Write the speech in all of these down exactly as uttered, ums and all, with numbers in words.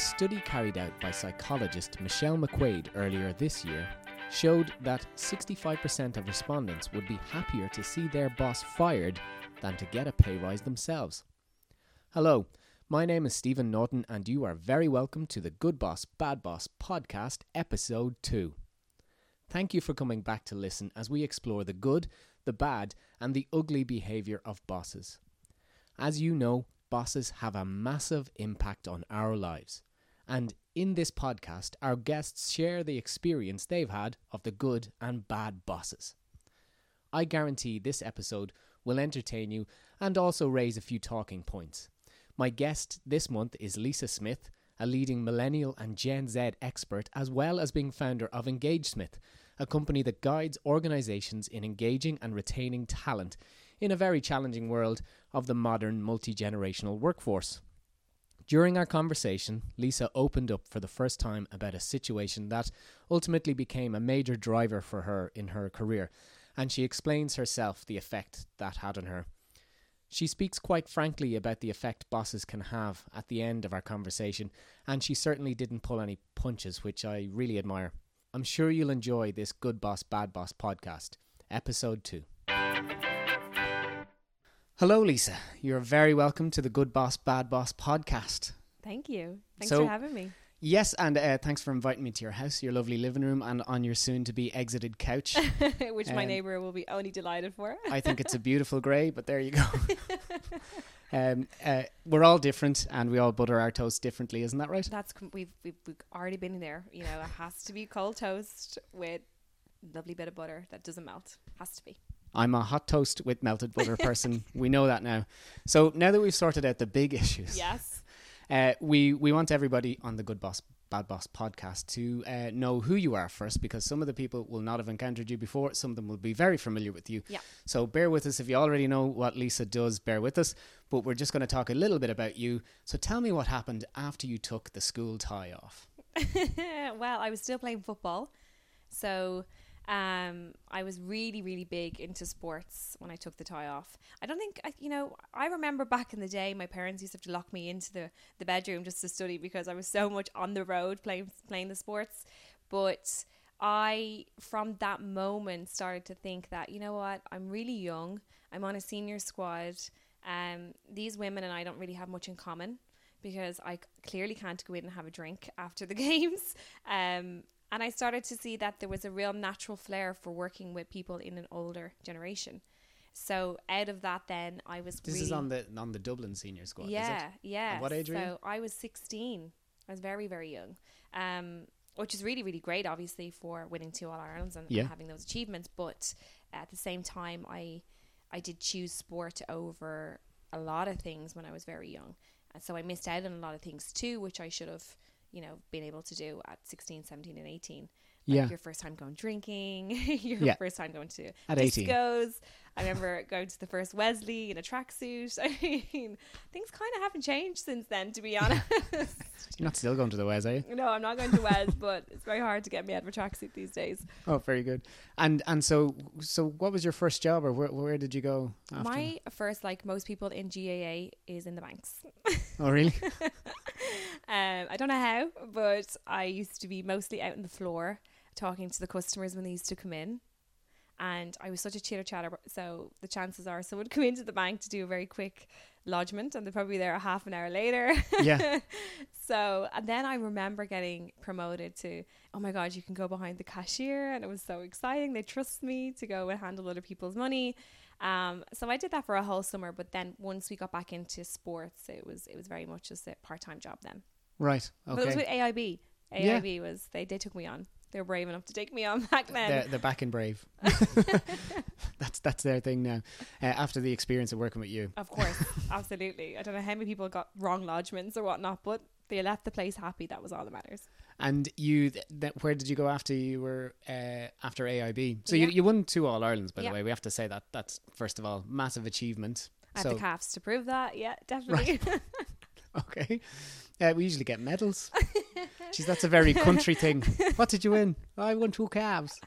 study carried out by psychologist Michelle McQuaid earlier this year showed that sixty-five percent of respondents would be happier to see their boss fired than to get a pay rise themselves. Hello, my name is Stephen Norton and you are very welcome to the Good Boss, Bad Boss podcast, episode two. Thank you for coming back to listen as we explore the good, the bad and the ugly behaviour of bosses. As you know, bosses have a massive impact on our lives. And in this podcast, our guests share the experience they've had of the good and bad bosses. I guarantee this episode will entertain you and also raise a few talking points. My guest this month is Lisa Smith, a leading millennial and Gen Z expert, as well as being founder of Engage Smith, a company that guides organizations in engaging and retaining talent in a very challenging world of the modern multi-generational workforce. During our conversation, Lisa opened up for the first time about a situation that ultimately became a major driver for her in her career, and she explains herself the effect that had on her. She speaks quite frankly about the effect bosses can have at the end of our conversation, and she certainly didn't pull any punches, which I really admire. I'm sure you'll enjoy this Good Boss, Bad Boss podcast, episode two. Hello, Lisa. You're very welcome to the Good Boss, Bad Boss podcast. Thank you. Thanks so, for having me. Yes, and uh, thanks for inviting me to your house, your lovely living room, and on your soon-to-be exited couch. Which um, my neighbour will be only delighted for. I think it's a beautiful grey, but there you go. um, uh, we're all different, and we all butter our toast differently, isn't that right? That's com- we've, we've we've already been there. You know, it has to be cold toast with a lovely bit of butter that doesn't melt. Has to be. I'm a hot toast with melted butter person. We know that now. So now that we've sorted out the big issues. Yes. Uh, we, we want everybody on the Good Boss, Bad Boss podcast to uh, know who you are first, because some of the people will not have encountered you before. Some of them will be very familiar with you. Yeah. So bear with us. If you already know what Lisa does, bear with us. But we're just going to talk a little bit about you. So tell me what happened after you took the school tie off. Well, I was still playing football. So... Um, I was really, really big into sports when I took the tie off. I don't think, I, you know, I remember back in the day, my parents used to have to lock me into the, the bedroom just to study because I was so much on the road playing, playing the sports. But I, from that moment, started to think that, you know what, I'm really young. I'm on a senior squad. Um, these women and I don't really have much in common because I clearly can't go in and have a drink after the games. Um, And I started to see that there was a real natural flair for working with people in an older generation. So out of that then, I was This really is on the on the Dublin senior squad, yeah, is it? Yeah, yeah. What age were you? So I was sixteen. I was very, very young. Um, which is really, really great, obviously, for winning two All-Irelands and, yeah. and having those achievements. But at the same time, I I did choose sport over a lot of things when I was very young. And so I missed out on a lot of things too, which I should have... you know, being able to do at sixteen, seventeen and eighteen. Like yeah. Your first time going drinking, your yeah. first time going to at discos. I remember going to the first Wesley in a tracksuit. I mean, things kind of haven't changed since then, to be honest. You're not still going to the Wes, are you? No, I'm not going to Wes, but it's very hard to get me out of a tracksuit these days. Oh, very good. And and so so what was your first job or where, where did you go after? My first, like most people in G A A, is in the banks. Oh, really? Um, I don't know how, but I used to be mostly out on the floor talking to the customers when they used to come in. And I was such a chitter chatter, so the chances are someone would come into the bank to do a very quick lodgement and they're probably there a half an hour later. Yeah. So, and then I remember getting promoted to, oh my God, you can go behind the cashier. And it was so exciting. They trust me to go and handle other people's money. Um, so I did that for a whole summer. But then once we got back into sports, it was it was very much just a part-time job then. Right. Okay. But it was with A I B. A I B yeah. was, they, they took me on. They were brave enough to take me on back then. They're, they're back and brave. that's that's their thing now. Uh, after the experience of working with you. Of course. Absolutely. I don't know how many people got wrong lodgements or whatnot, but they left the place happy. That was all that matters. And you, th- th- where did you go after you were, uh, after A I B? So yeah. you, you won two All-Irelands, by yeah. the way. We have to say that. That's, first of all, massive achievement. I so have the calves to prove that. Yeah, definitely. Right. Okay. Uh, we usually get medals. Jeez, that's a very country thing. What did you win? Oh, I won two calves.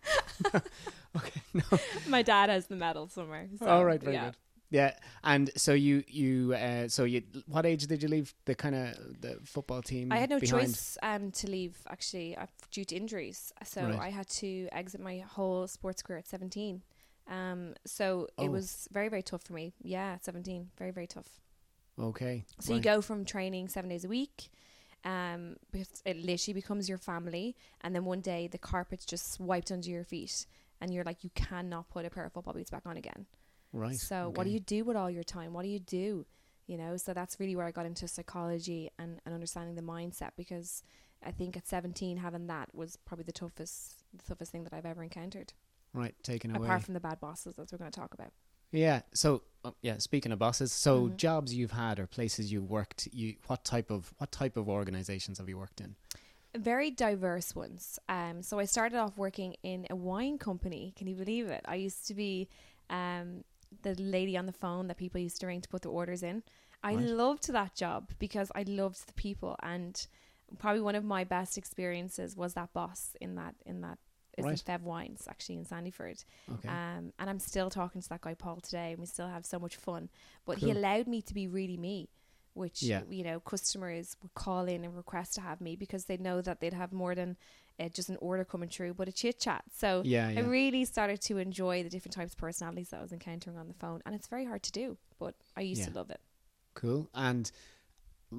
Okay, no. My dad has the medal somewhere. So, all right, very yeah. good. Yeah, and so you you uh, so you what age did you leave the kind of the football team? I had no behind? choice um, to leave actually uh, due to injuries, so right. I had to exit my whole sports career at seventeen. Um, so oh. it was very very tough for me. Yeah, at seventeen, very very tough. Okay. So right. you go from training seven days a week, um, because it literally becomes your family, and then one day the carpet's just wiped under your feet, and you're like, you cannot put a pair of football boots back on again. Right. So okay. what do you do with all your time? What do you do? You know, so that's really where I got into psychology and, and understanding the mindset, because I think at seventeen having that was probably the toughest the toughest thing that I've ever encountered. Right, taken away. Apart from the bad bosses that we're going to talk about. Yeah. So uh, yeah, speaking of bosses, so mm-hmm. jobs you've had or places you worked, you what type of what type of organizations have you worked in? Very diverse ones. Um so I started off working in a wine company. Can you believe it? I used to be Um, the lady on the phone that people used to ring to put their orders in. I right. loved that job because I loved the people, and probably one of my best experiences was that boss in that in that is right. Feb Wines actually in Sandyford. Okay. Um, and I'm still talking to that guy Paul today, and we still have so much fun. But cool. he allowed me to be really me, which yeah. you know customers would call in and request to have me because they know that they'd have more than Uh, just an order coming through, but a chit chat. So yeah, yeah. I really started to enjoy the different types of personalities that I was encountering on the phone, and it's very hard to do, but I used yeah. to love it. Cool. And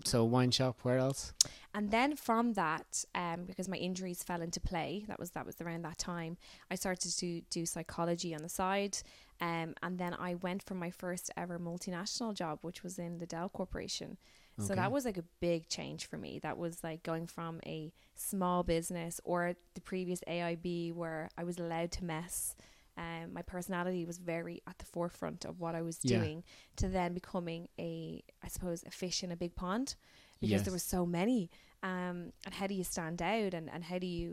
so wine shop, where else? And then from that, um, because my injuries fell into play, that was that was around that time, I started to do psychology on the side, um, and then I went for my first ever multinational job, which was in the Dell Corporation. So okay. that was like a big change for me. That was like going from a small business or the previous A I B where I was allowed to mess. Um, my personality was very at the forefront of what I was yeah. doing, to then becoming a, I suppose, a fish in a big pond, because yes. there were so many. Um, and how do you stand out, and, and how do you,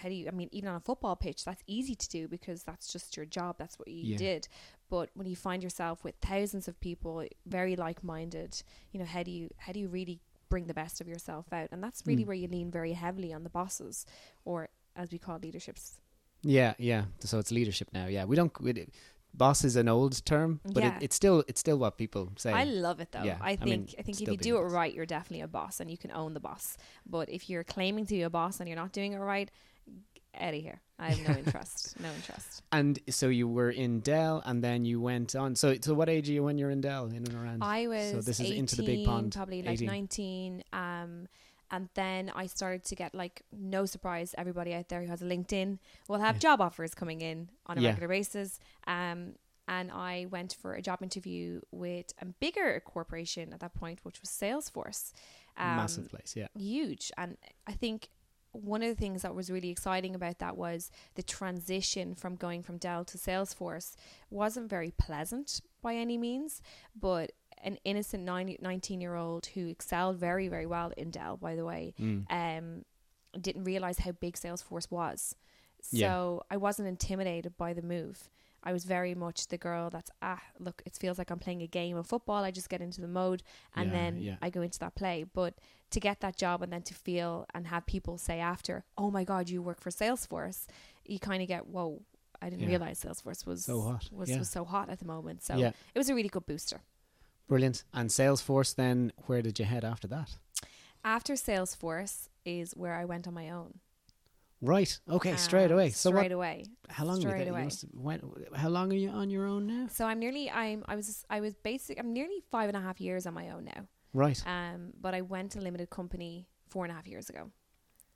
how do you, I mean, even on a football pitch, that's easy to do because that's just your job. That's what you yeah. did. But when you find yourself with thousands of people, very like-minded, you know, how do you how do you really bring the best of yourself out? And that's really mm. where you lean very heavily on the bosses, or as we call leaderships. Yeah, yeah. So it's leadership now. Yeah, we don't. We, boss is an old term, but yeah. it, it's still it's still what people say. I love it though. Yeah, I think I, mean, I think if you do it right, you're definitely a boss, and you can own the boss. But if you're claiming to be a boss and you're not doing it right, out of here. I have no interest. No interest. And so you were in Dell, and then you went on. So, so what age are you when you're in Dell, in and around? I was so this is eighteen, into the big pond, probably like eighteen. nineteen. Um, and then I started to get, like, no surprise, everybody out there who has a LinkedIn will have yeah. job offers coming in on a yeah. regular basis. Um, and I went for a job interview with a bigger corporation at that point, which was Salesforce. Um, Massive place, yeah. Huge. And I think one of the things that was really exciting about that was the transition from going from Dell to Salesforce wasn't very pleasant by any means, but an innocent nineteen year old who excelled very, very well in Dell, by the way, mm. um, didn't realize how big Salesforce was. So yeah. I wasn't intimidated by the move. I was very much the girl that's, ah, look, it feels like I'm playing a game of football. I just get into the mode, and yeah, then yeah. I go into that play. But to get that job, and then to feel and have people say after, oh my God, you work for Salesforce, you kind of get, whoa, I didn't yeah. realize Salesforce was so hot. Was, yeah. was so hot at the moment. So yeah. it was a really good booster. Brilliant. And Salesforce then, where did you head after that? After Salesforce is where I went on my own. Right. Okay. Um, straight away. So straight what, away. How long? Straight away. Went, how long are you on your own now? So I'm nearly. I'm. I was. I was basic. I'm nearly five and a half years on my own now. Right. Um. But I went to limited company four and a half years ago.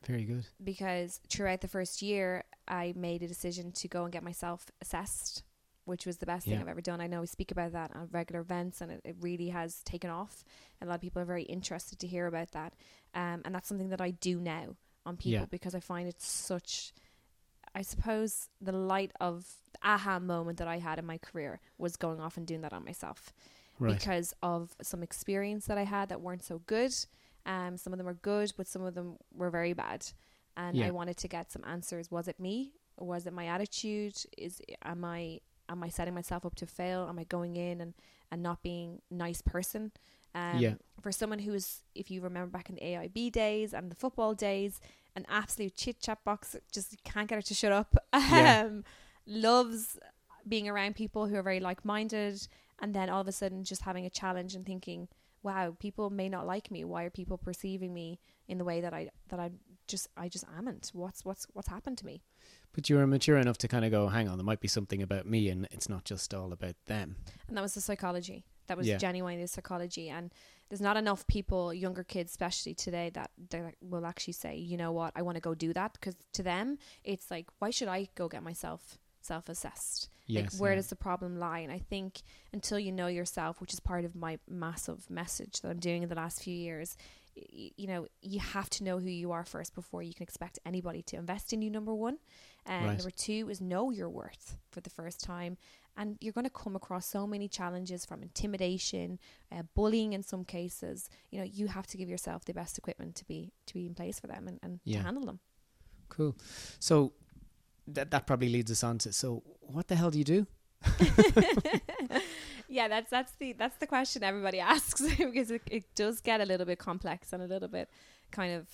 Very good. Because throughout the first year, I made a decision to go and get myself assessed, which was the best yeah. thing I've ever done. I know we speak about that on regular events, and it, it really has taken off. And a lot of people are very interested to hear about that. Um. And that's something that I do now on people yeah. because I find it such, I suppose, the light of the aha moment that I had in my career was going off and doing that on myself right. because of some experience that I had that weren't so good. Um, some of them were good, but some of them were very bad. And yeah. I wanted to get some answers. Was it me? Was it my attitude? Is am I am I setting myself up to fail? Am I going in and, and not being a nice person? Um, yeah. For someone who is, if you remember back in the A I B days and the football days, an absolute chit-chat box, just can't get her to shut up, yeah. um, loves being around people who are very like-minded and then all of a sudden just having a challenge and thinking, wow, people may not like me. Why are people perceiving me in the way that I that I just I just amn't? What's what's what's happened to me? But you were mature enough to kind of go, hang on, there might be something about me, and it's not just all about them. And that was the psychology. That was yeah. genuinely the psychology. And there's not enough people, younger kids especially today, that they will actually say, you know what, I want to go do that, because to them it's like, why should I go get myself self-assessed? Yes, like where yeah. does the problem lie? And I think until you know yourself, which is part of my massive message that I'm doing in the last few years, y- you know, you have to know who you are first before you can expect anybody to invest in you, number one. And right. number two is know your worth for the first time. And you're going to come across so many challenges, from intimidation, uh, bullying in some cases. You know, you have to give yourself the best equipment to be to be in place for them and, and yeah. to handle them. Cool. So that that probably leads us on to, so what the hell do you do? Yeah, that's that's the that's the question everybody asks, because it, it does get a little bit complex and a little bit kind of.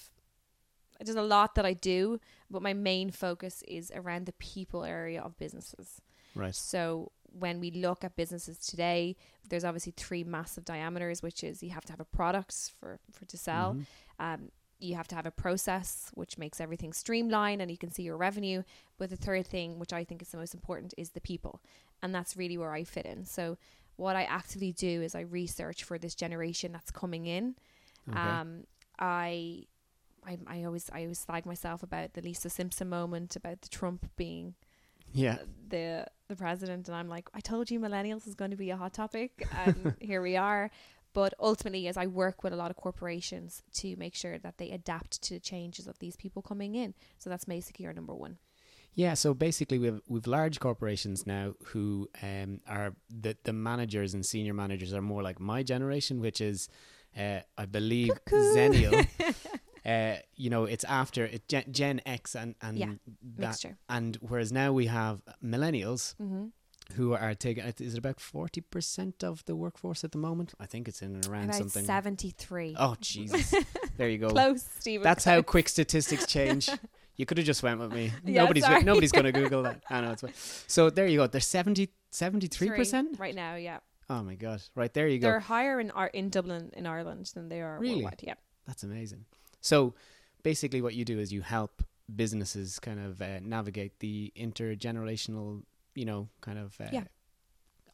There's a lot that I do, but my main focus is around the people area of businesses. Right. So when we look at businesses today, there's obviously three massive diameters, which is you have to have a product for, for to sell. Mm-hmm. Um, you have to have a process, which makes everything streamlined and you can see your revenue. But the third thing, which I think is the most important, is the people. And that's really where I fit in. So what I actively do is I research for this generation that's coming in. Okay. Um, I, I, I always, I always flag myself about the Lisa Simpson moment, about the Trump being... Yeah, the the president, and I'm like, I told you millennials is going to be a hot topic, and here we are. But ultimately, as I work with a lot of corporations to make sure that they adapt to the changes of these people coming in, so that's basically our number one. Yeah, so basically we've we've large corporations now who um are the the managers and senior managers are more like my generation, which is uh, I believe Cuckoo. Zennial. Uh, you know, it's after it, Gen, Gen X and, and yeah, that. Mixture. And whereas now we have millennials mm-hmm. who are taking, is it about forty percent of the workforce at the moment? I think it's in and around about something. seventy-three. Oh, Jesus. There you go. Close, Stephen. That's close. How quick statistics change. You could have just went with me. Yeah, nobody's go- nobody's going to Google that. I know. It's so there you go. They're seventy, seventy-three percent? Three right now, yeah. Oh, my God. Right, there you go. They're higher in, Ar- in Dublin, in Ireland, than they are really? Worldwide. Yeah. That's amazing. So basically what you do is you help businesses kind of uh, navigate the intergenerational, you know, kind of, uh, yeah.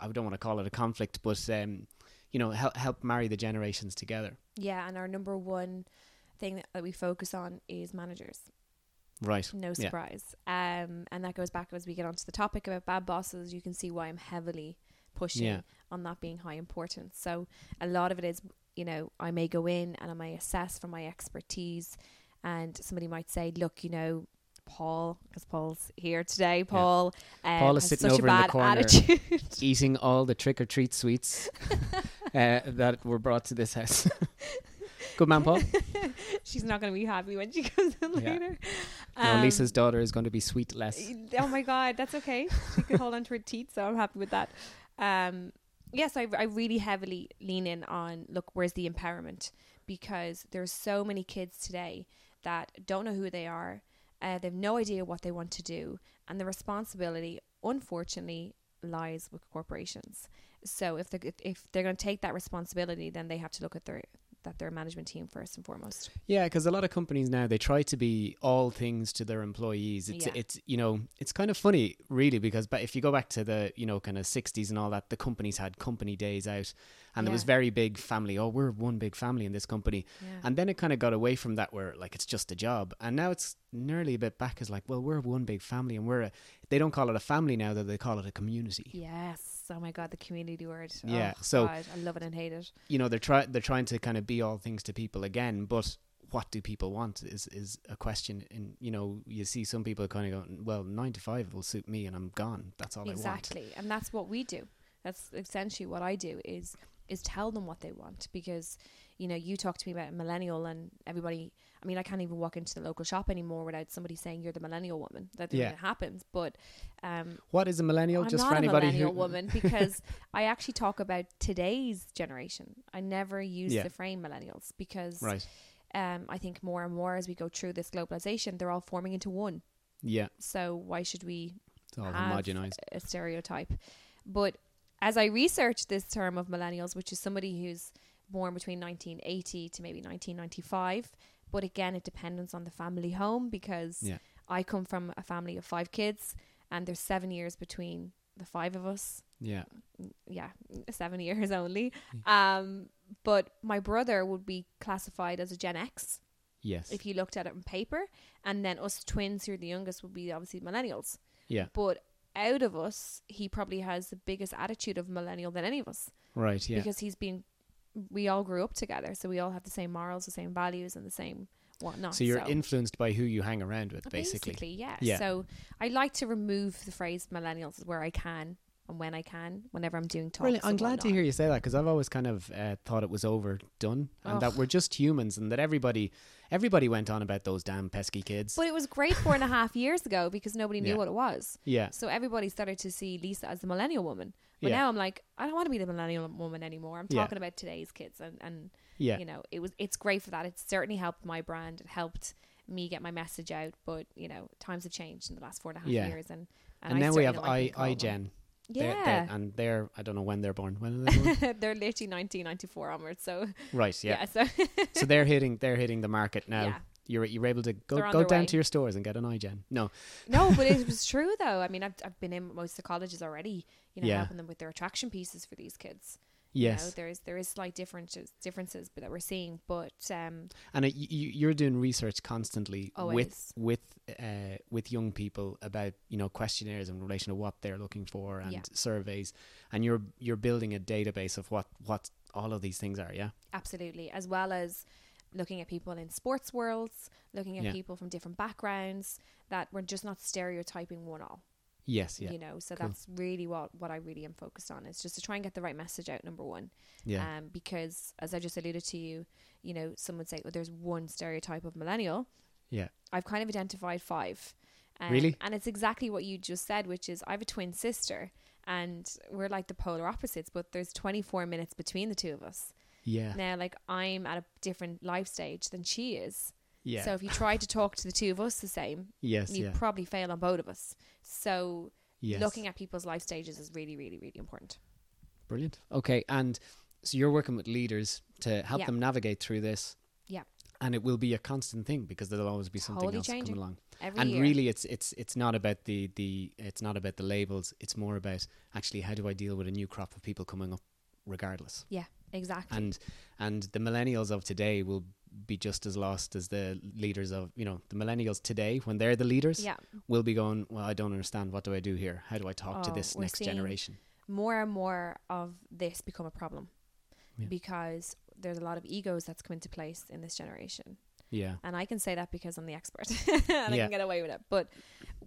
I don't want to call it a conflict, but, um, you know, help, help marry the generations together. Yeah. And our number one thing that we focus on is managers. Right. No surprise. Yeah. Um, and that goes back, as we get onto the topic about bad bosses, you can see why I'm heavily pushing yeah. on that being high importance. So a lot of it is... You know, I may go in and I may assess from my expertise, and somebody might say, look, you know, Paul, because Paul's here today, Paul, yeah. um, Paul is has sitting such over a bad in the corner, attitude. Eating all the trick-or-treat sweets uh, that were brought to this house. Good man, Paul. She's not going to be happy when she comes in yeah. later. No, um, Lisa's daughter is going to be sweet less. Oh my God, that's okay. She could hold on to her teeth, so I'm happy with that. Um Yes, I, I really heavily lean in on, look, where's the empowerment? Because there's so many kids today that don't know who they are. Uh, they have no idea what they want to do. And the responsibility, unfortunately, lies with corporations. So if they're, if, if they're going to take that responsibility, then they have to look at their that their management team first and foremost. Yeah, because a lot of companies now, they try to be all things to their employees. It's yeah. it's you know, it's kind of funny really, because but if you go back to the, you know, kind of sixties and all that, the companies had company days out, and yeah. there was very big family. Oh, we're one big family in this company, yeah. and then it kind of got away from that, where like it's just a job, and now it's nearly a bit back as like, well, we're one big family, and we're a, they don't call it a family now, though, they call it a community. Yes. Oh my God, the community word. Yeah. Oh, so God, I love it and hate it. You know, they're trying they're trying to kind of be all things to people again, but what do people want is is a question. And you know, you see some people kind of going, well, nine to five will suit me and I'm gone. That's all exactly. I want. Exactly. And that's what we do. That's essentially what I do is is tell them what they want, because you know, you talk to me about a millennial, and everybody, I mean, I can't even walk into the local shop anymore without somebody saying, you're the millennial woman. That yeah. happens. But um, what is a millennial? I'm just not for anybody a millennial who... woman, because I actually talk about today's generation. I never use yeah. the frame millennials, because right. um, I think more and more as we go through this globalization, they're all forming into one. Yeah. So why should we it's all have homogenized. A stereotype? But as I researched this term of millennials, which is somebody who's born between nineteen eighty to maybe nineteen ninety-five, but again, it depends on the family home, because yeah. I come from a family of five kids, and there's seven years between the five of us. Yeah. Yeah, seven years only. Um, but my brother would be classified as a Gen X. Yes. If you looked at it on paper. And then us twins, who are the youngest, would be obviously millennials. Yeah. But out of us, he probably has the biggest attitude of millennial than any of us. Right, yeah. Because he's been... we all grew up together, so we all have the same morals, the same values, and the same whatnot. So you're so. influenced by who you hang around with, basically. Basically, yeah. yeah. So I like to remove the phrase millennials where I can and when I can, whenever I'm doing talks. Really, I'm glad whatnot. to hear you say that, because I've always kind of uh, thought it was overdone, and Ugh. that we're just humans, and that everybody everybody went on about those damn pesky kids. But it was great four and a half years ago, because nobody knew yeah. what it was. Yeah. So everybody started to see Lisa as the millennial woman. But yeah. now I'm like, I don't want to be the millennial woman anymore. I'm talking yeah. about today's kids. And, and yeah. you know, it was it's great for that. It certainly helped my brand. It helped me get my message out. But, you know, times have changed in the last four and a half yeah. years. And, and, and now we have I, I Gen. Yeah. They're, they're, and they're, I don't know when they're born. When are they born? They're literally nineteen ninety-four onwards. So right, yeah. yeah so so they're hitting they're hitting the market now. Yeah. You're you're able to go, go down way. to your stores and get an iGen. No. No, but it was true though. I mean, I've I've been in most of the colleges already, you know, yeah. helping them with their attraction pieces for these kids. Yes. You know, there is there is slight differences differences that we're seeing, but um and it, you you're doing research constantly always. with with uh with young people about, you know, questionnaires in relation to what they're looking for, and yeah. surveys, and you're you're building a database of what what all of these things are, yeah? Absolutely. As well as looking at people in sports worlds, looking at yeah. people from different backgrounds, that we're just not stereotyping one all. Yes, yeah. You know, so cool. that's really what, what I really am focused on, is just to try and get the right message out, number one. Yeah. Um, because as I just alluded to you, you know, some would say, oh, there's one stereotype of millennial. Yeah. I've kind of identified five. Um, really? And it's exactly what you just said, which is I have a twin sister and we're like the polar opposites, but there's twenty-four minutes between the two of us. Yeah. Now, like, I'm at a different life stage than she is. Yeah. So if you try to talk to the two of us the same, yes, you'd yeah. probably fail on both of us. So yes. looking at people's life stages is really, really, really important. Brilliant. Okay. And so you're working with leaders to help yeah. them navigate through this. Yeah. And it will be a constant thing, because there'll always be something Holy else changing. coming along. Every and year. really, it's it's it's not about the, the it's not about the labels. It's more about actually, how do I deal with a new crop of people coming up regardless? Yeah. Exactly. And and the millennials of today will be just as lost as the leaders of, you know, the millennials today, when they're the leaders, yeah. will be going, well, I don't understand. What do I do here? How do I talk oh, to this next generation? More and more of this become a problem yeah. because there's a lot of egos that's come into place in this generation. Yeah. And I can say that because I'm the expert and yeah. I can get away with it. But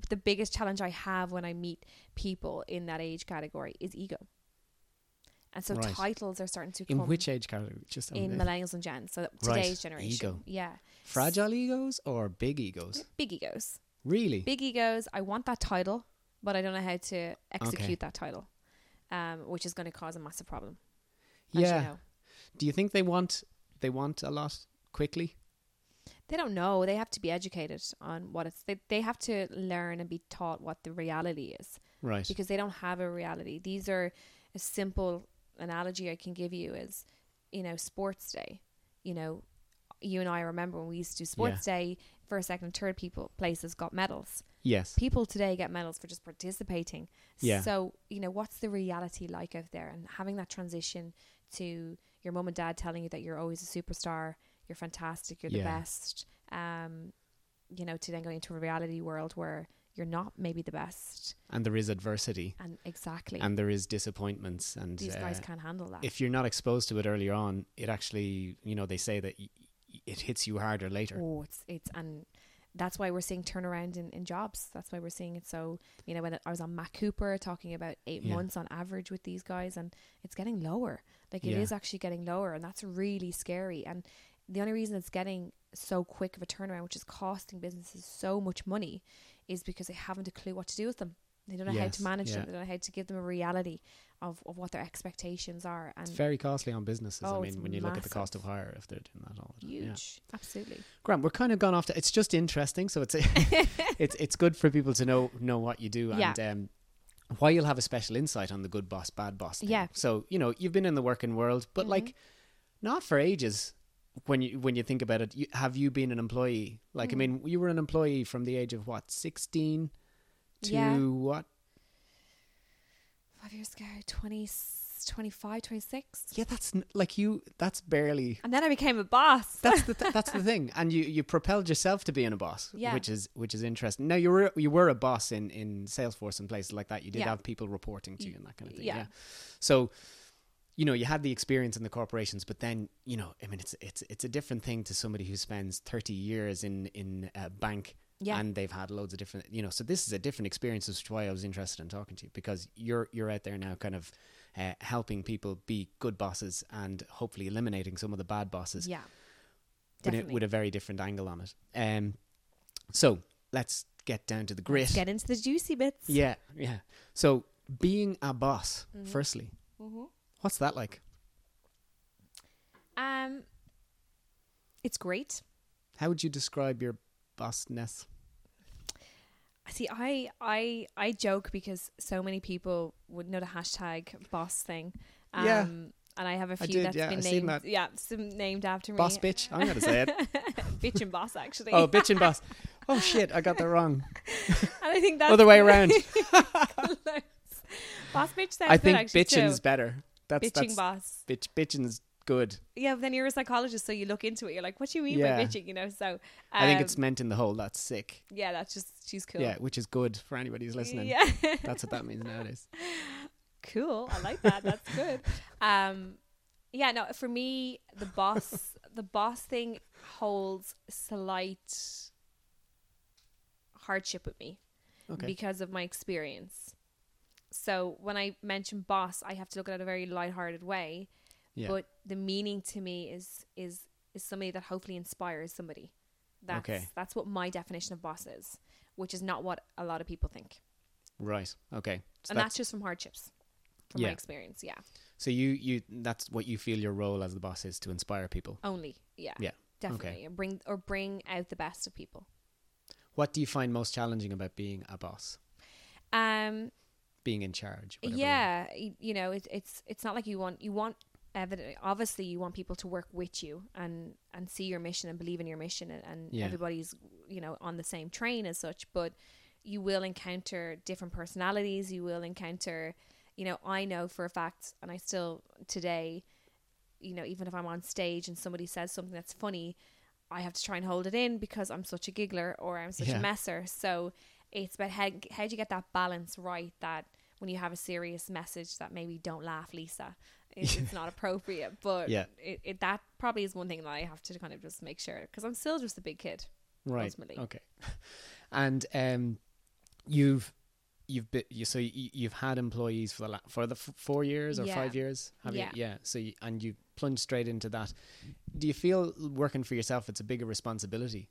the biggest challenge I have when I meet people in that age category is ego. And so right. titles are starting to come. In which age category? Just in there. Millennials and Gen. So today's right. generation. Ego. Yeah. Fragile egos or big egos? Big egos. Really? Big egos. I want that title, but I don't know how to execute okay. that title, um, which is going to cause a massive problem. Yeah. You know. Do you think they want they want a lot quickly? They don't know. They have to be educated on what it's... They, they have to learn and be taught what the reality is. Right. Because they don't have a reality. These are a simple... analogy I can give you is, you know, sports day. You know, you and I remember when we used to do sports yeah. day, first, second, and third people places got medals. Yes. People today get medals for just participating. Yeah. So, you know, what's the reality like out there? And having that transition to your mum and dad telling you that you're always a superstar, you're fantastic, you're yeah. the best, um, you know, to then going into a reality world where you're not maybe the best. And there is adversity. And exactly. And there is disappointments. And these uh, guys can't handle that. If you're not exposed to it earlier on, it actually, you know, they say that y- it hits you harder later. Oh, it's, it's, and that's why we're seeing turnaround in, in jobs. That's why we're seeing it. So, you know, when I was on Matt Cooper talking about eight yeah. months on average with these guys, and it's getting lower. Like it yeah. is actually getting lower, and that's really scary. And the only reason it's getting so quick of a turnaround, which is costing businesses so much money, is because they haven't a clue what to do with them. They don't know yes, how to manage yeah. them. They don't know how to give them a reality of, of what their expectations are. And it's very costly on businesses. Oh, I mean, when you massive. look at the cost of hire, if they're doing that all the time. Huge. Yeah. Absolutely. Graham, we're kind of gone off to, it's just interesting. So it's, it's, it's good for people to know, know what you do. And, yeah. um, why you'll have a special insight on the good boss, bad boss thing. Yeah. So, you know, you've been in the working world, but mm-hmm. like not for ages. When you when you think about it, you, have you been an employee? Like, mm. I mean, you were an employee from the age of what, sixteen to yeah. what? Five years ago, twenty, twenty-five, twenty-six. Yeah, that's n- like you, that's barely. And then I became a boss. That's the th- that's the thing. And you, you propelled yourself to being a boss, yeah. which is which is interesting. Now, you were you were a boss in, in Salesforce and places like that. You did yeah. have people reporting to you and that kind of thing. Yeah. yeah. So, you know, you had the experience in the corporations, but then, you know, I mean, it's it's it's a different thing to somebody who spends thirty years in, in a bank yeah. and they've had loads of different, you know, so this is a different experience, which is why I was interested in talking to you, because you're you're out there now kind of uh, helping people be good bosses and hopefully eliminating some of the bad bosses. Yeah, definitely. With a, with a very different angle on it. Um, so let's get down to the grit. Let's get into the juicy bits. Yeah, yeah. So being a boss, mm-hmm. firstly. Mm-hmm. What's that like? Um, it's great. How would you describe your bossness? See, I I I joke because so many people would know the hashtag boss thing. Um yeah. And I have a few I did, that's yeah, been I've named, that. yeah, some named after me. Boss bitch. I'm gonna say it. Bitch and boss, actually. Oh, bitch and boss. Oh shit, I got that wrong. And I think that's other way around. Boss bitch sounds I good, think bitchin's too. better. That's, bitching that's, boss. Bitch, bitchin's good. Yeah, but then you're a psychologist, so you look into it. You're like, what do you mean yeah. by bitching? You know, so um, I think it's meant in the whole. That's sick. Yeah, that's just she's cool. Yeah, which is good for anybody who's listening. Yeah, that's what that means nowadays. Cool, I like that. That's good. Um, yeah, no, for me, the boss, the boss thing holds slight hardship with me okay. because of my experience. So when I mention boss, I have to look at it a very lighthearted way. Yeah. But the meaning to me is is is somebody that hopefully inspires somebody. That's okay. That's what my definition of boss is, which is not what a lot of people think. Right. Okay. So and that's, that's just from hardships, from yeah. my experience. Yeah. So you, you that's what you feel your role as the boss is, to inspire people. Only. Yeah. Yeah. Definitely. Okay. Or bring or bring out the best of people. What do you find most challenging about being a boss? Um being in charge. Yeah. Way. You know, it, it's, it's not like you want, you want evident, obviously you want people to work with you and, and see your mission and believe in your mission and, and yeah. everybody's, you know, on the same train as such, but you will encounter different personalities. You will encounter, you know, I know for a fact, and I still today, you know, even if I'm on stage and somebody says something that's funny, I have to try and hold it in because I'm such a giggler or I'm such yeah. a messer. So it's about how, how do you get that balance right, that when you have a serious message that maybe don't laugh, Lisa, it, it's not appropriate. But yeah. it, it, that probably is one thing that I have to kind of just make sure, because I'm still just a big kid. Right. Ultimately. Okay. And um, you've you've been, you, so you, you've had employees for the la- for the f- four years or yeah. five years. Have yeah. you? Yeah. So you, and you plunged straight into that. Do you feel working for yourself, it's a bigger responsibility?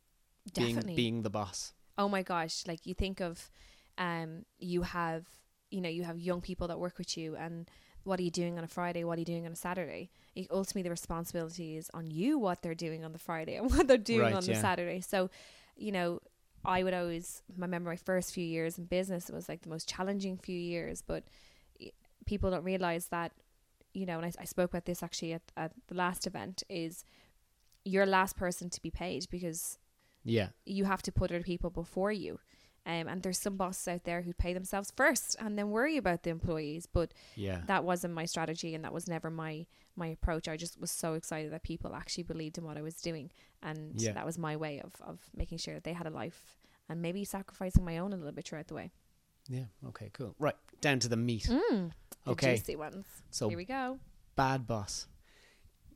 Definitely. Being, being the boss. Oh my gosh, like you think of um you have you know you have young people that work with you, and what are you doing on a Friday, what are you doing on a Saturday? It, ultimately the responsibility is on you, what they're doing on the Friday and what they're doing right, on yeah. the Saturday. So you know, I would always I remember my first few years in business, it was like the most challenging few years, but people don't realize that, you know, and I, I spoke about this actually at, at the last event, is you're last person to be paid, because yeah, you have to put other people before you, um, and there's some bosses out there who pay themselves first and then worry about the employees. But yeah, that wasn't my strategy, and that was never my my approach. I just was so excited that people actually believed in what I was doing, and yeah. that was my way of of making sure that they had a life, and maybe sacrificing my own a little bit throughout the way. Yeah. Okay. Cool. Right, down to the meat. Mm, okay. The juicy ones. So here we go. Bad boss.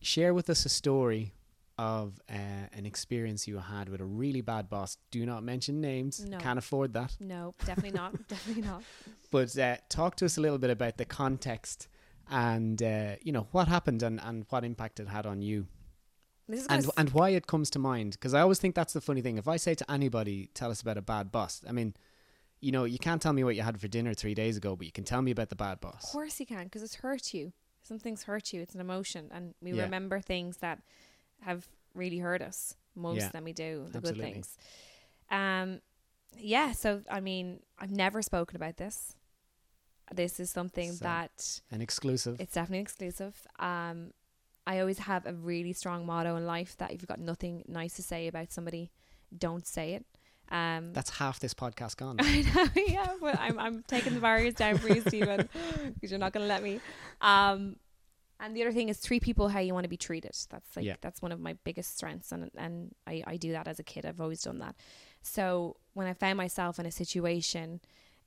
Share with us a story of uh, an experience you had with a really bad boss. Do not mention names. No. Can't afford that. No, definitely not. Definitely not. But uh, talk to us a little bit about the context and, uh, you know, what happened and, and what impact it had on you. This is and s- and why it comes to mind. Because I always think that's the funny thing. If I say to anybody, tell us about a bad boss, I mean, you know, you can't tell me what you had for dinner three days ago, but you can tell me about the bad boss. Of course you can, because it's hurt you. Something's hurt you. It's an emotion. And we yeah. remember things that have really hurt us most yeah, than we do the absolutely. good things. Um, yeah, so I mean, I've never spoken about this. This is something so, that... An exclusive. It's definitely exclusive. Um, I always have a really strong motto in life that if you've got nothing nice to say about somebody, don't say it. Um, That's half this podcast gone. I know, yeah. Well, I'm, I'm taking the barriers down for you, Stephen, because you're not going to let me. Um, and the other thing is treat people how you want to be treated. That's like yeah. that's one of my biggest strengths, and and I, I do that as a kid. I've always done that. So when I found myself in a situation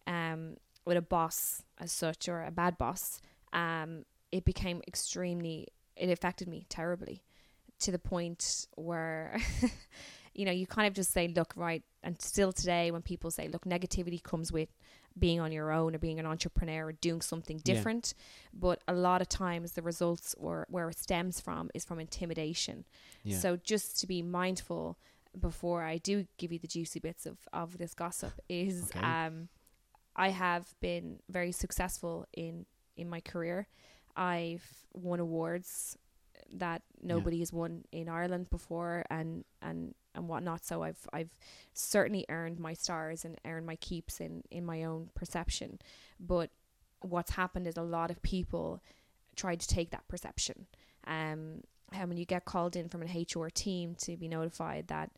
um, with a boss as such, or a bad boss, um, it became extremely, it affected me terribly, to the point where... You know, you kind of just say, look, right. And still today, when people say, look, negativity comes with being on your own or being an entrepreneur or doing something different. Yeah. But a lot of times the results, or where it stems from, is from intimidation. Yeah. So just to be mindful before I do give you the juicy bits of, of this gossip is okay. um, I have been very successful in, in my career. I've won awards that nobody yeah. has won in Ireland before, and, and, and whatnot. So I've I've certainly earned my stars and earned my keeps in, in my own perception. But what's happened is a lot of people tried to take that perception. Um, and when you get called in from an H R team to be notified that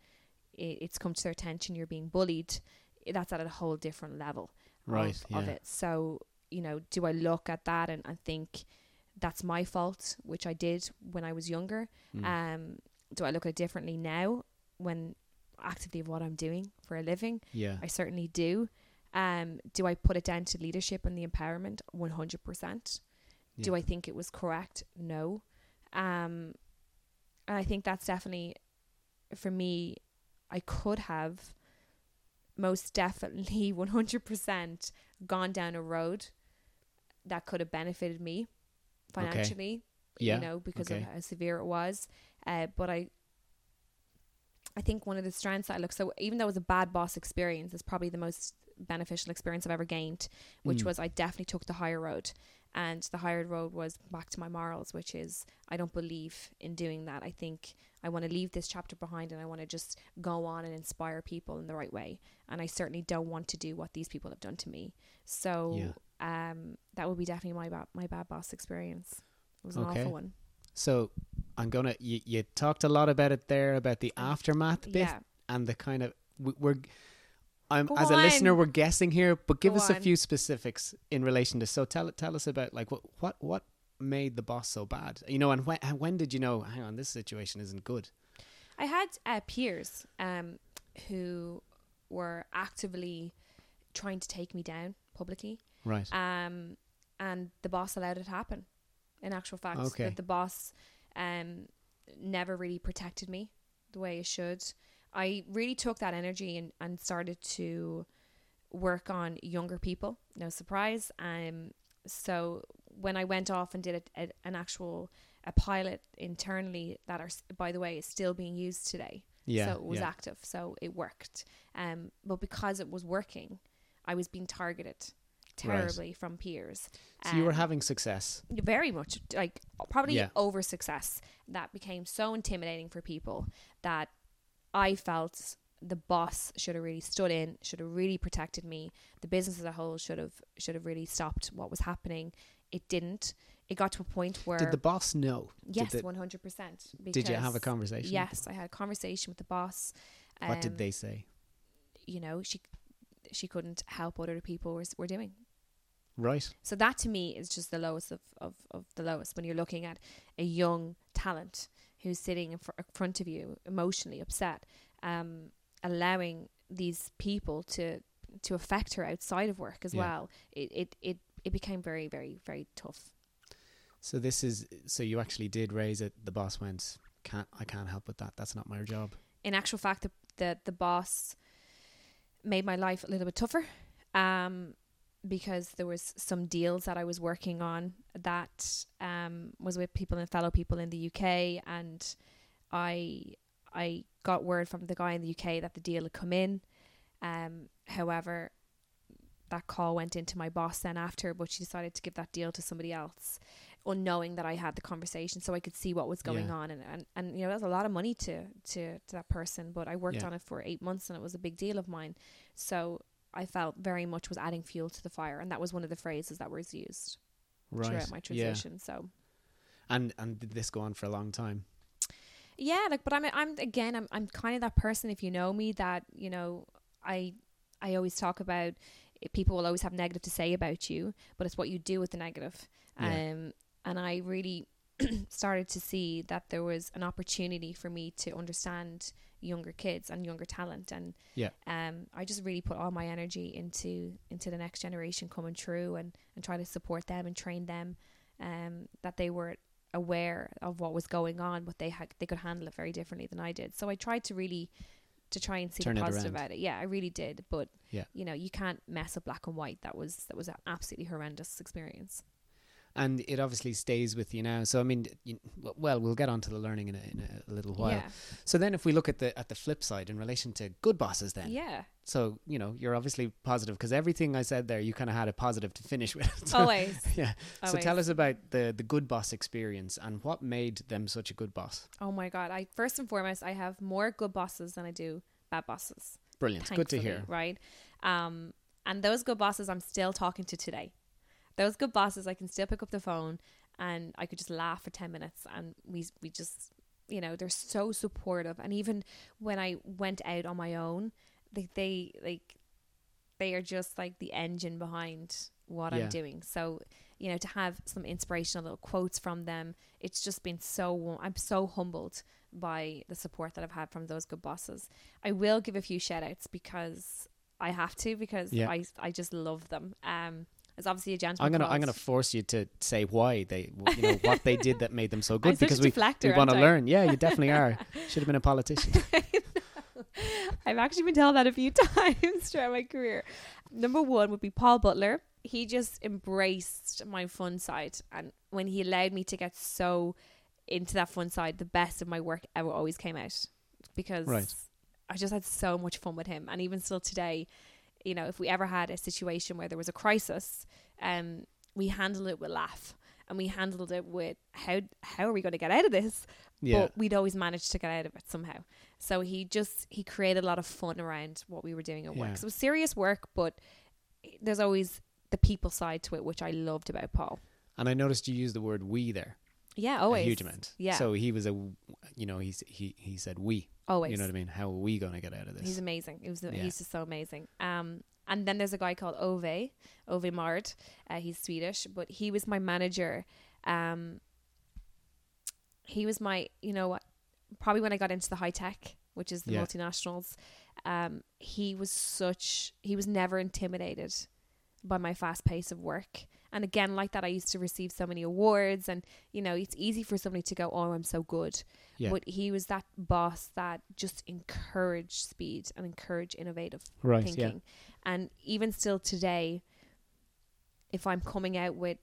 it, it's come to their attention you're being bullied, that's at a whole different level right, of, yeah. of it. So, you know, do I look at that and, and think that's my fault, which I did when I was younger? Mm. Um, do I look at it differently now? When actively what I'm doing for a living, yeah, I certainly do. Um, do I put it down to leadership and the empowerment? one hundred percent. Yeah. Do I think it was correct? No. Um, and I think that's definitely, for me, I could have most definitely one hundred percent gone down a road that could have benefited me financially, okay. yeah. you know, because okay. of how severe it was. Uh, but I, I think one of the strengths that I look, so even though it was a bad boss experience, it's probably the most beneficial experience I've ever gained, which mm. was I definitely took the higher road. And the higher road was back to my morals, which is I don't believe in doing that. I think I want to leave this chapter behind, and I want to just go on and inspire people in the right way. And I certainly don't want to do what these people have done to me. So yeah. um, that would be definitely my, ba- my bad boss experience. It was an okay. awful one. So I'm going to, you, you talked a lot about it there, about the aftermath bit yeah. and the kind of, we're, I'm Go as a on. listener, we're guessing here, but give Go us on. a few specifics in relation to, so tell tell us about like, what, what, what made the boss so bad, you know, and when, when did you know, hang on, this situation isn't good? I had uh, peers um, who were actively trying to take me down publicly. Right. Um, and the boss allowed it to happen. In actual fact, okay. that the boss um, never really protected me the way it should. I really took that energy and, and started to work on younger people. No surprise. Um, so when I went off and did a, a, an actual a pilot internally that, are by the way, is still being used today. Yeah, so it was yeah. active. So it worked. Um, but because it was working, I was being targeted terribly right. from peers. So um, you were having success. Very much, like probably yeah. over success. That became so intimidating for people that I felt the boss should have really stood in, should have really protected me. The business as a whole should have should have really stopped what was happening. It didn't. It got to a point where... Did the boss know? Yes, the, one hundred percent. Did you have a conversation? Yes, I had a conversation with the boss. Um, what did they say? You know, she she couldn't help what other people were, were doing. Right. So that to me is just the lowest of, of, of the lowest when you're looking at a young talent who's sitting in fr- front of you emotionally upset, um, allowing these people to to affect her outside of work as yeah. well. It, it it it became very, very, very tough. So this is, so you actually did raise it. The boss went, can't, I can't help with that. That's not my job. In actual fact, the the, the boss made my life a little bit tougher. Um, because there was some deals that I was working on that um, was with people and fellow people in the U K, and I I got word from the guy in the U K that the deal had come in. Um, however, that call went into my boss then after, but she decided to give that deal to somebody else, unknowing that I had the conversation, so I could see what was going yeah. on. And, and, and you know, that was a lot of money to, to, to that person, but I worked yeah. on it for eight months and it was a big deal of mine. So I felt very much was adding fuel to the fire. And that was one of the phrases that was used right. throughout my transition. Yeah. So, and, and did this go on for a long time? Yeah. Like, but I'm, I'm, again, I'm, I'm kind of that person, if you know me, that, you know, I, I always talk about, people will always have negative to say about you, but it's what you do with the negative. Yeah. Um, and I really started to see that there was an opportunity for me to understand younger kids and younger talent. And yeah. um, I just really put all my energy into, into the next generation coming through, and, and try to support them and train them, um, that they were aware of what was going on, but they had, they could handle it very differently than I did. So I tried to really, to try and see Turn the positive about it. Yeah, I really did. But yeah. you know, you can't mess up black and white. That was, that was an absolutely horrendous experience. And it obviously stays with you now. So, I mean, you, well, we'll get on to the learning in a, in a little while. Yeah. So then if we look at the at the flip side in relation to good bosses then. Yeah. So, you know, you're obviously positive, because everything I said there, you kind of had a positive to finish with. So, always. Yeah. Always. So tell us about the, the good boss experience and what made them such a good boss. Oh, my God. I first and foremost, I have more good bosses than I do bad bosses. Brilliant. Good to hear. Right. Um, and those good bosses I'm still talking to today. Those good bosses, I can still pick up the phone and I could just laugh for ten minutes, and we we just, you know, they're so supportive. And even when I went out on my own, they, they like, they are just like the engine behind what yeah. I'm doing. So, you know, to have some inspirational little quotes from them, it's just been so, I'm so humbled by the support that I've had from those good bosses. I will give a few shout outs because I have to, because yeah. I, I just love them. Um, It's obviously a gentleman. I'm gonna called. I'm gonna force you to say why they, you know, what they did that made them so good, because we we want to learn. Yeah, you definitely are. Should have been a politician. I've actually been told that a few times throughout my career. Number one would be Paul Butler. He just embraced my fun side, and when he allowed me to get so into that fun side, the best of my work ever always came out, because right. I just had so much fun with him, and even still today. You know, if we ever had a situation where there was a crisis, um, we handled it with laugh, and we handled it with how how are we going to get out of this? Yeah. But we'd always manage to get out of it somehow. So he just, he created a lot of fun around what we were doing at yeah. work. So it was serious work, but there's always the people side to it, which I loved about Paul. And I noticed you used the word we there. Yeah, always. A huge amount. Yeah. So he was a, you know, he he he said we. Always. You know what I mean? How are we going to get out of this? He's amazing. It was, yeah. He's just so amazing. Um, and then there's a guy called Ove, Ove Mard. Uh, he's Swedish, but he was my manager. Um, he was my, you know, probably when I got into the high tech, which is the yeah. multinationals. Um, he was such, he was never intimidated by my fast pace of work. And again, like that, I used to receive so many awards, and, you know, it's easy for somebody to go, oh, I'm so good. Yeah. But he was that boss that just encouraged speed and encouraged innovative right, thinking. Yeah. And even still today, if I'm coming out with,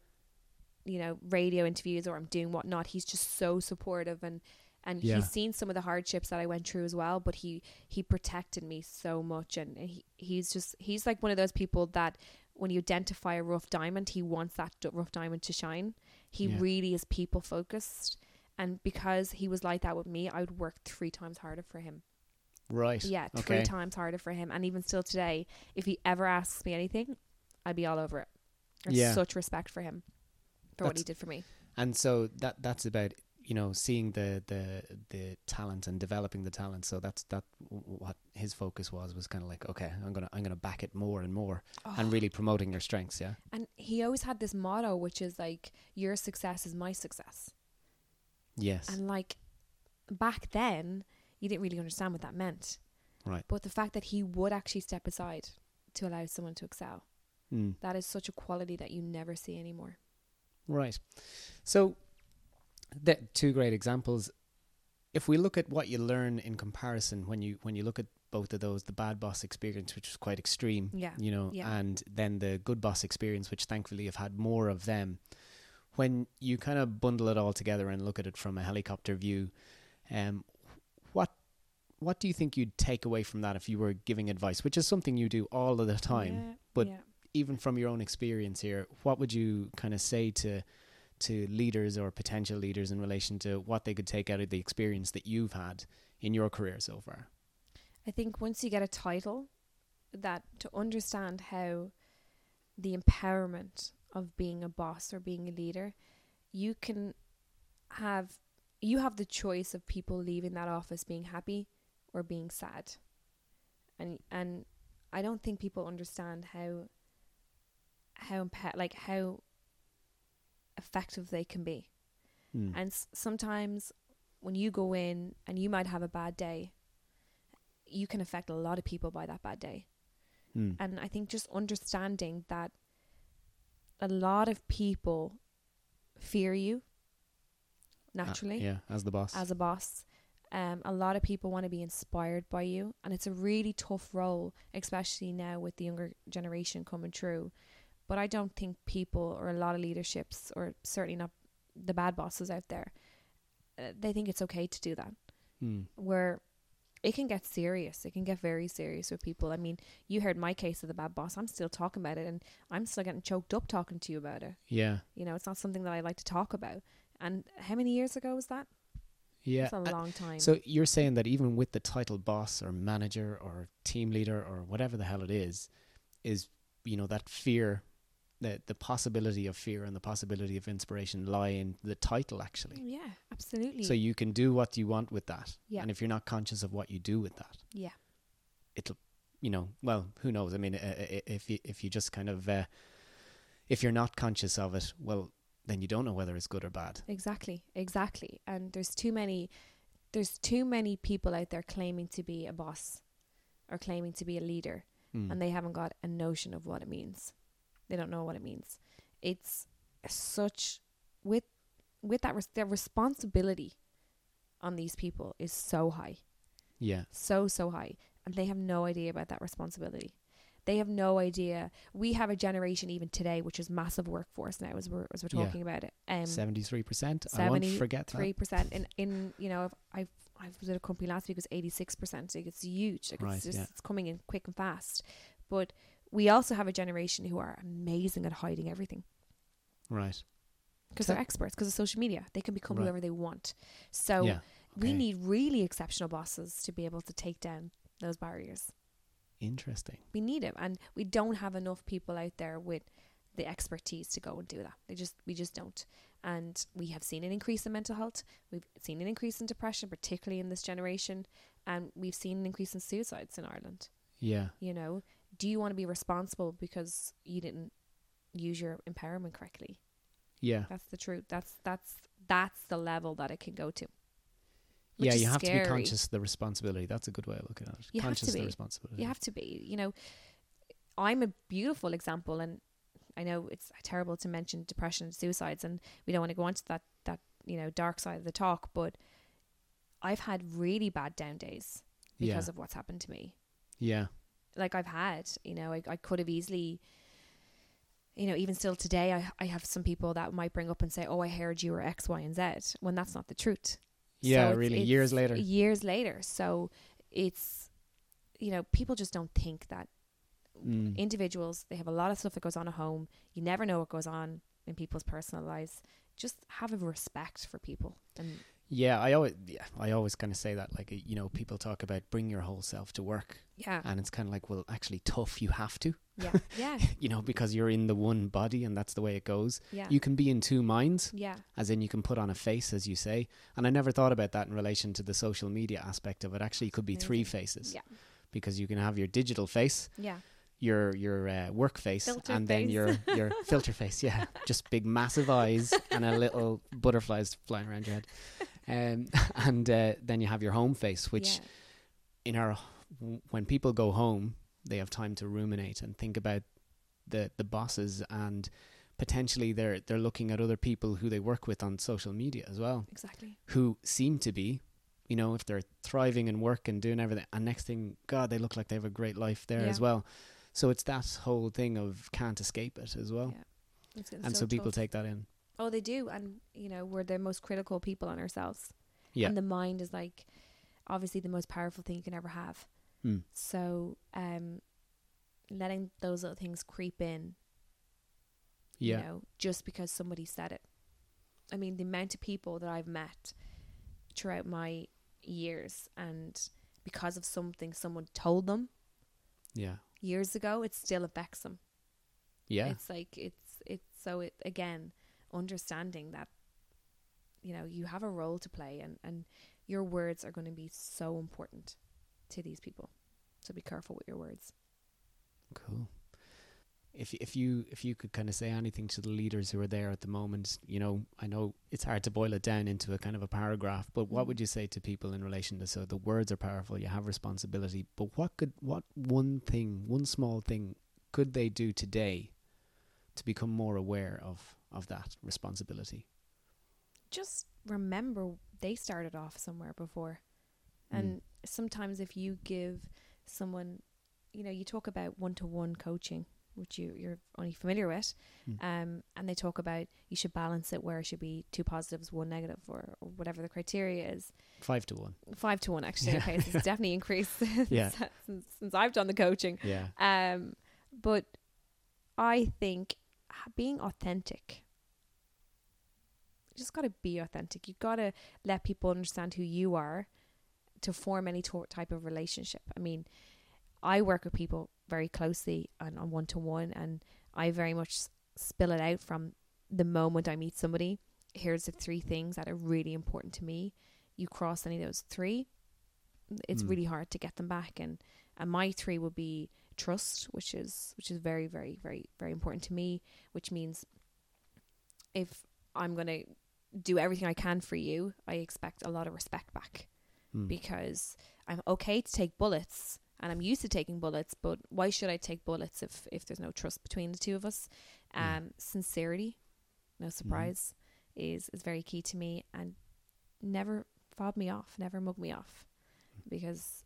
you know, radio interviews or I'm doing whatnot, he's just so supportive. And, and yeah. he's seen some of the hardships that I went through as well, but he, he protected me so much. And he, he's just, he's like one of those people that, when you identify a rough diamond, he wants that d- rough diamond to shine. He yeah. really is people focused. And because he was like that with me, I would work three times harder for him. Right. Yeah. Three okay. times harder for him. And even still today, if he ever asks me anything, I'd be all over it. There's yeah. such respect for him, for that's, what he did for me. And so that that's about, you know, seeing the, the, the talent and developing the talent. So that's, that what his focus was, was kind of like, okay, I'm going to, I'm going to back it more and more oh. and really promoting your strengths. Yeah. And he always had this motto, which is like, your success is my success. Yes. And like back then you didn't really understand what that meant. Right. But the fact that he would actually step aside to allow someone to excel, mm. that is such a quality that you never see anymore. Right. So, the two great examples. If we look at what you learn in comparison, when you when you look at both of those, the bad boss experience, which was quite extreme, yeah, you know, yeah. and then the good boss experience, which thankfully have had more of them. When you kind of bundle it all together and look at it from a helicopter view, um, what what do you think you'd take away from that if you were giving advice, which is something you do all of the time, yeah, but yeah. even from your own experience here, what would you kind of say to to leaders or potential leaders in relation to what they could take out of the experience that you've had in your career so far? I think once you get a title, that to understand how the empowerment of being a boss or being a leader, you can have, you have the choice of people leaving that office being happy or being sad. And and I don't think people understand how how impa- like how effective they can be. Mm. And s- sometimes when you go in and you might have a bad day, you can affect a lot of people by that bad day. Mm. And I think just understanding that a lot of people fear you naturally. Uh, yeah, as the boss. As a boss. Um, a lot of people want to be inspired by you, and it's a really tough role, especially now with the younger generation coming through. But I don't think people, or a lot of leaderships, or certainly not the bad bosses out there, uh, they think it's okay to do that. Mm. Where it can get serious. It can get very serious with people. I mean, you heard my case of the bad boss. I'm still talking about it, and I'm still getting choked up talking to you about it. Yeah. You know, it's not something that I like to talk about. And how many years ago was that? Yeah. It's a and long time. So you're saying that even with the title boss or manager or team leader or whatever the hell it is, is, you know, that fear, the the possibility of fear and the possibility of inspiration lie in the title, actually. Yeah, absolutely. So you can do what you want with that. Yeah. And if you're not conscious of what you do with that. Yeah. It'll, you know, well, who knows? I mean, uh, if you, if you just kind of, uh, if you're not conscious of it, well, then you don't know whether it's good or bad. Exactly, exactly. And there's too many, there's too many people out there claiming to be a boss or claiming to be a leader, mm. and they haven't got a notion of what it means. They don't know what it means. It's such, with with that, res- their responsibility on these people is so high. Yeah. So, so high. And they have no idea about that responsibility. They have no idea. We have a generation even today, which is massive workforce now, as we're as we're talking yeah. about it. Um, seventy-three percent. I won't forget that. seventy-three percent. In, in, you know, I I was at a company last week, it was eighty-six percent. Like, it's huge. Like, right, it's, just, yeah. it's coming in quick and fast. But we also have a generation who are amazing at hiding everything. Right. Because so they're experts, because of social media. They can become right. whoever they want. So yeah. okay. we need really exceptional bosses to be able to take down those barriers. Interesting. We need it, and we don't have enough people out there with the expertise to go and do that. They just, we just don't. And we have seen an increase in mental health. We've seen an increase in depression, particularly in this generation, and we've seen an increase in suicides in Ireland. Yeah. You know, do you want to be responsible because you didn't use your empowerment correctly? Yeah. That's the truth. That's that's that's the level that it can go to. Which yeah, you have scary. to be conscious of the responsibility. That's a good way of looking at it. You conscious of the responsibility. You have to be. You know, I'm a beautiful example, and I know it's terrible to mention depression and suicides, and we don't want to go on to that, that, you know, dark side of the talk, but I've had really bad down days because yeah. of what's happened to me. Yeah. Like I've had, you know, I, I could have easily... You know, even still today, I, I have some people that might bring up and say, oh, I heard you were X, Y, and Z, when that's not the truth. Yeah, so it's, really, it's years later. Years later. So it's, you know, people just don't think that mm. individuals, they have a lot of stuff that goes on at home. You never know what goes on in people's personal lives. Just have a respect for people. And yeah, I always yeah, I always kind of say that, like, you know, people talk about bring your whole self to work. Yeah. And it's kind of like, well, actually tough, you have to. Yeah, yeah. You know, because you're in the one body and that's the way it goes. Yeah. You can be in two minds. Yeah. As in you can put on a face, as you say. And I never thought about that in relation to the social media aspect of it. Actually, it could be Amazing. three faces. Yeah. Because you can have your digital face. Yeah. Your your uh, work face. Filter and face. Then your, your filter face. Yeah. Just big massive eyes and a little butterflies flying around your head. Um, and uh, then you have your home face, which yeah. in our, when people go home, they have time to ruminate and think about the the bosses, and potentially they're they're looking at other people who they work with on social media as well. Exactly. Who seem to be, you know, if they're thriving in work and doing everything, and next thing, God, they look like they have a great life there yeah. as well. So it's that whole thing of can't escape it as well. Yeah. It's, it's and so, so people tough. Take that in. Oh, they do. And, you know, we're the most critical people on ourselves. Yeah. And the mind is like, obviously the most powerful thing you can ever have. Mm. So um, letting those little things creep in, yeah. you know, just because somebody said it. I mean, the amount of people that I've met throughout my years, and because of something someone told them, yeah, years ago, it still affects them. Yeah. It's like, it's, it's, so it, again, understanding that, you know, you have a role to play, and, and your words are going to be so important to these people. So be careful with your words. Cool. If if you if you could kind of say anything to the leaders who are there at the moment, you know, I know it's hard to boil it down into a kind of a paragraph, but what would you say to people in relation to, so the words are powerful, you have responsibility, but what could, what one thing, one small thing could they do today to become more aware of, of that responsibility? Just remember they started off somewhere before. And mm. sometimes if you give someone, you know, you talk about one-to-one coaching, which you, you're only familiar with, mm. um, and they talk about you should balance it where it should be two positives, one negative, or, or whatever the criteria is. Five to one. Five to one, actually. Yeah. Okay, so it's definitely increased since, yeah. since, since I've done the coaching. Yeah. Um, but I think being authentic, you just got to be authentic. You've got to let people understand who you are to form any t- type of relationship. I mean, I work with people very closely and on one-to-one, and I very much spill it out from the moment I meet somebody. Here's the three things that are really important to me. You cross any of those three, it's mm. really hard to get them back. And and my three would be trust, which is which is very, very, very, very important to me, which means if I'm going to do everything I can for you, I expect a lot of respect back, mm. because I'm okay to take bullets. And I'm used to taking bullets, but why should I take bullets if, if there's no trust between the two of us? Um, yeah. Sincerity, no surprise, mm. is, is very key to me. And never fob me off, never mug me off. Because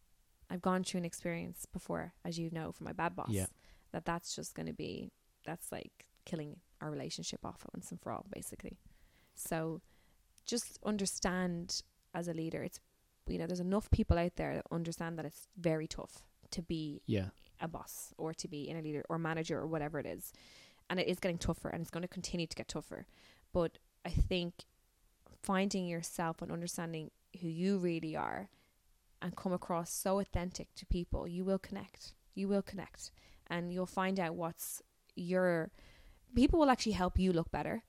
I've gone through an experience before, as you know, from my bad boss, yeah. that that's just going to be, that's like killing our relationship off once and for all, basically. So just understand as a leader, it's, you know, there's enough people out there that understand that it's very tough to be yeah. a boss or to be in a leader or manager or whatever it is. And it is getting tougher, and it's going to continue to get tougher. But I think finding yourself and understanding who you really are and come across so authentic to people, you will connect. You will connect. And you'll find out what's your... People will actually help you look better.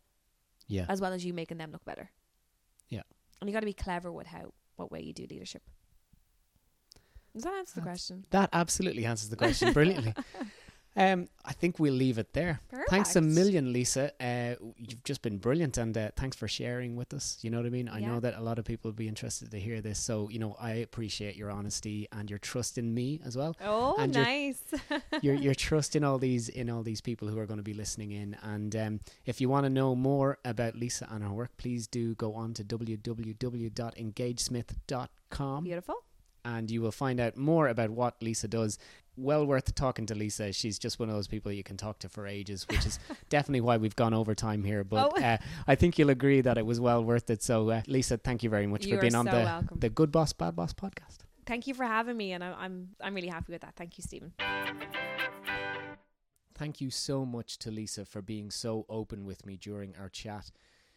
Yeah. As well as you making them look better. Yeah. And you got to be clever with how... what way you do leadership. Does that answer the question? That absolutely answers the question brilliantly. um, I think we'll leave it there. Perfect. Thanks a million, Lisa. Uh, you've just been brilliant, and uh, thanks for sharing with us. You know what I mean? I yeah. know that a lot of people would be interested to hear this, so you know, I appreciate your honesty and your trust in me as well. Oh, and nice. your, your your trust in all these in all these people who are going to be listening in. And um, if you want to know more about Lisa and her work, please do go on to w w w dot engage smith dot com. Beautiful. And you will find out more about what Lisa does. Well worth talking to Lisa. She's just one of those people you can talk to for ages, which is definitely why we've gone over time here. But oh. uh, I think you'll agree that it was well worth it. So uh, Lisa, thank you very much you for being on so the, welcome. the Good Boss, Bad Boss podcast. Thank you for having me. And I, I'm, I'm really happy with that. Thank you, Stephen. Thank you so much to Lisa for being so open with me during our chat.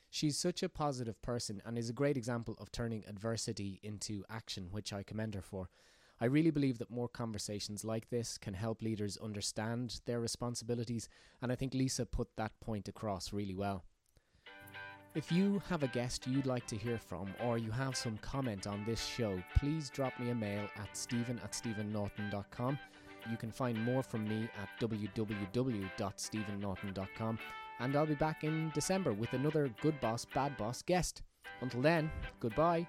She's such a positive person and is a great example of turning adversity into action, which I commend her for. I really believe that more conversations like this can help leaders understand their responsibilities, and I think Lisa put that point across really well. If you have a guest you'd like to hear from, or you have some comment on this show, please drop me a mail at stephen at stephen norton dot com. You can find more from me at w w w dot stephen norton dot com. And I'll be back in December with another Good Boss, Bad Boss guest. Until then, goodbye.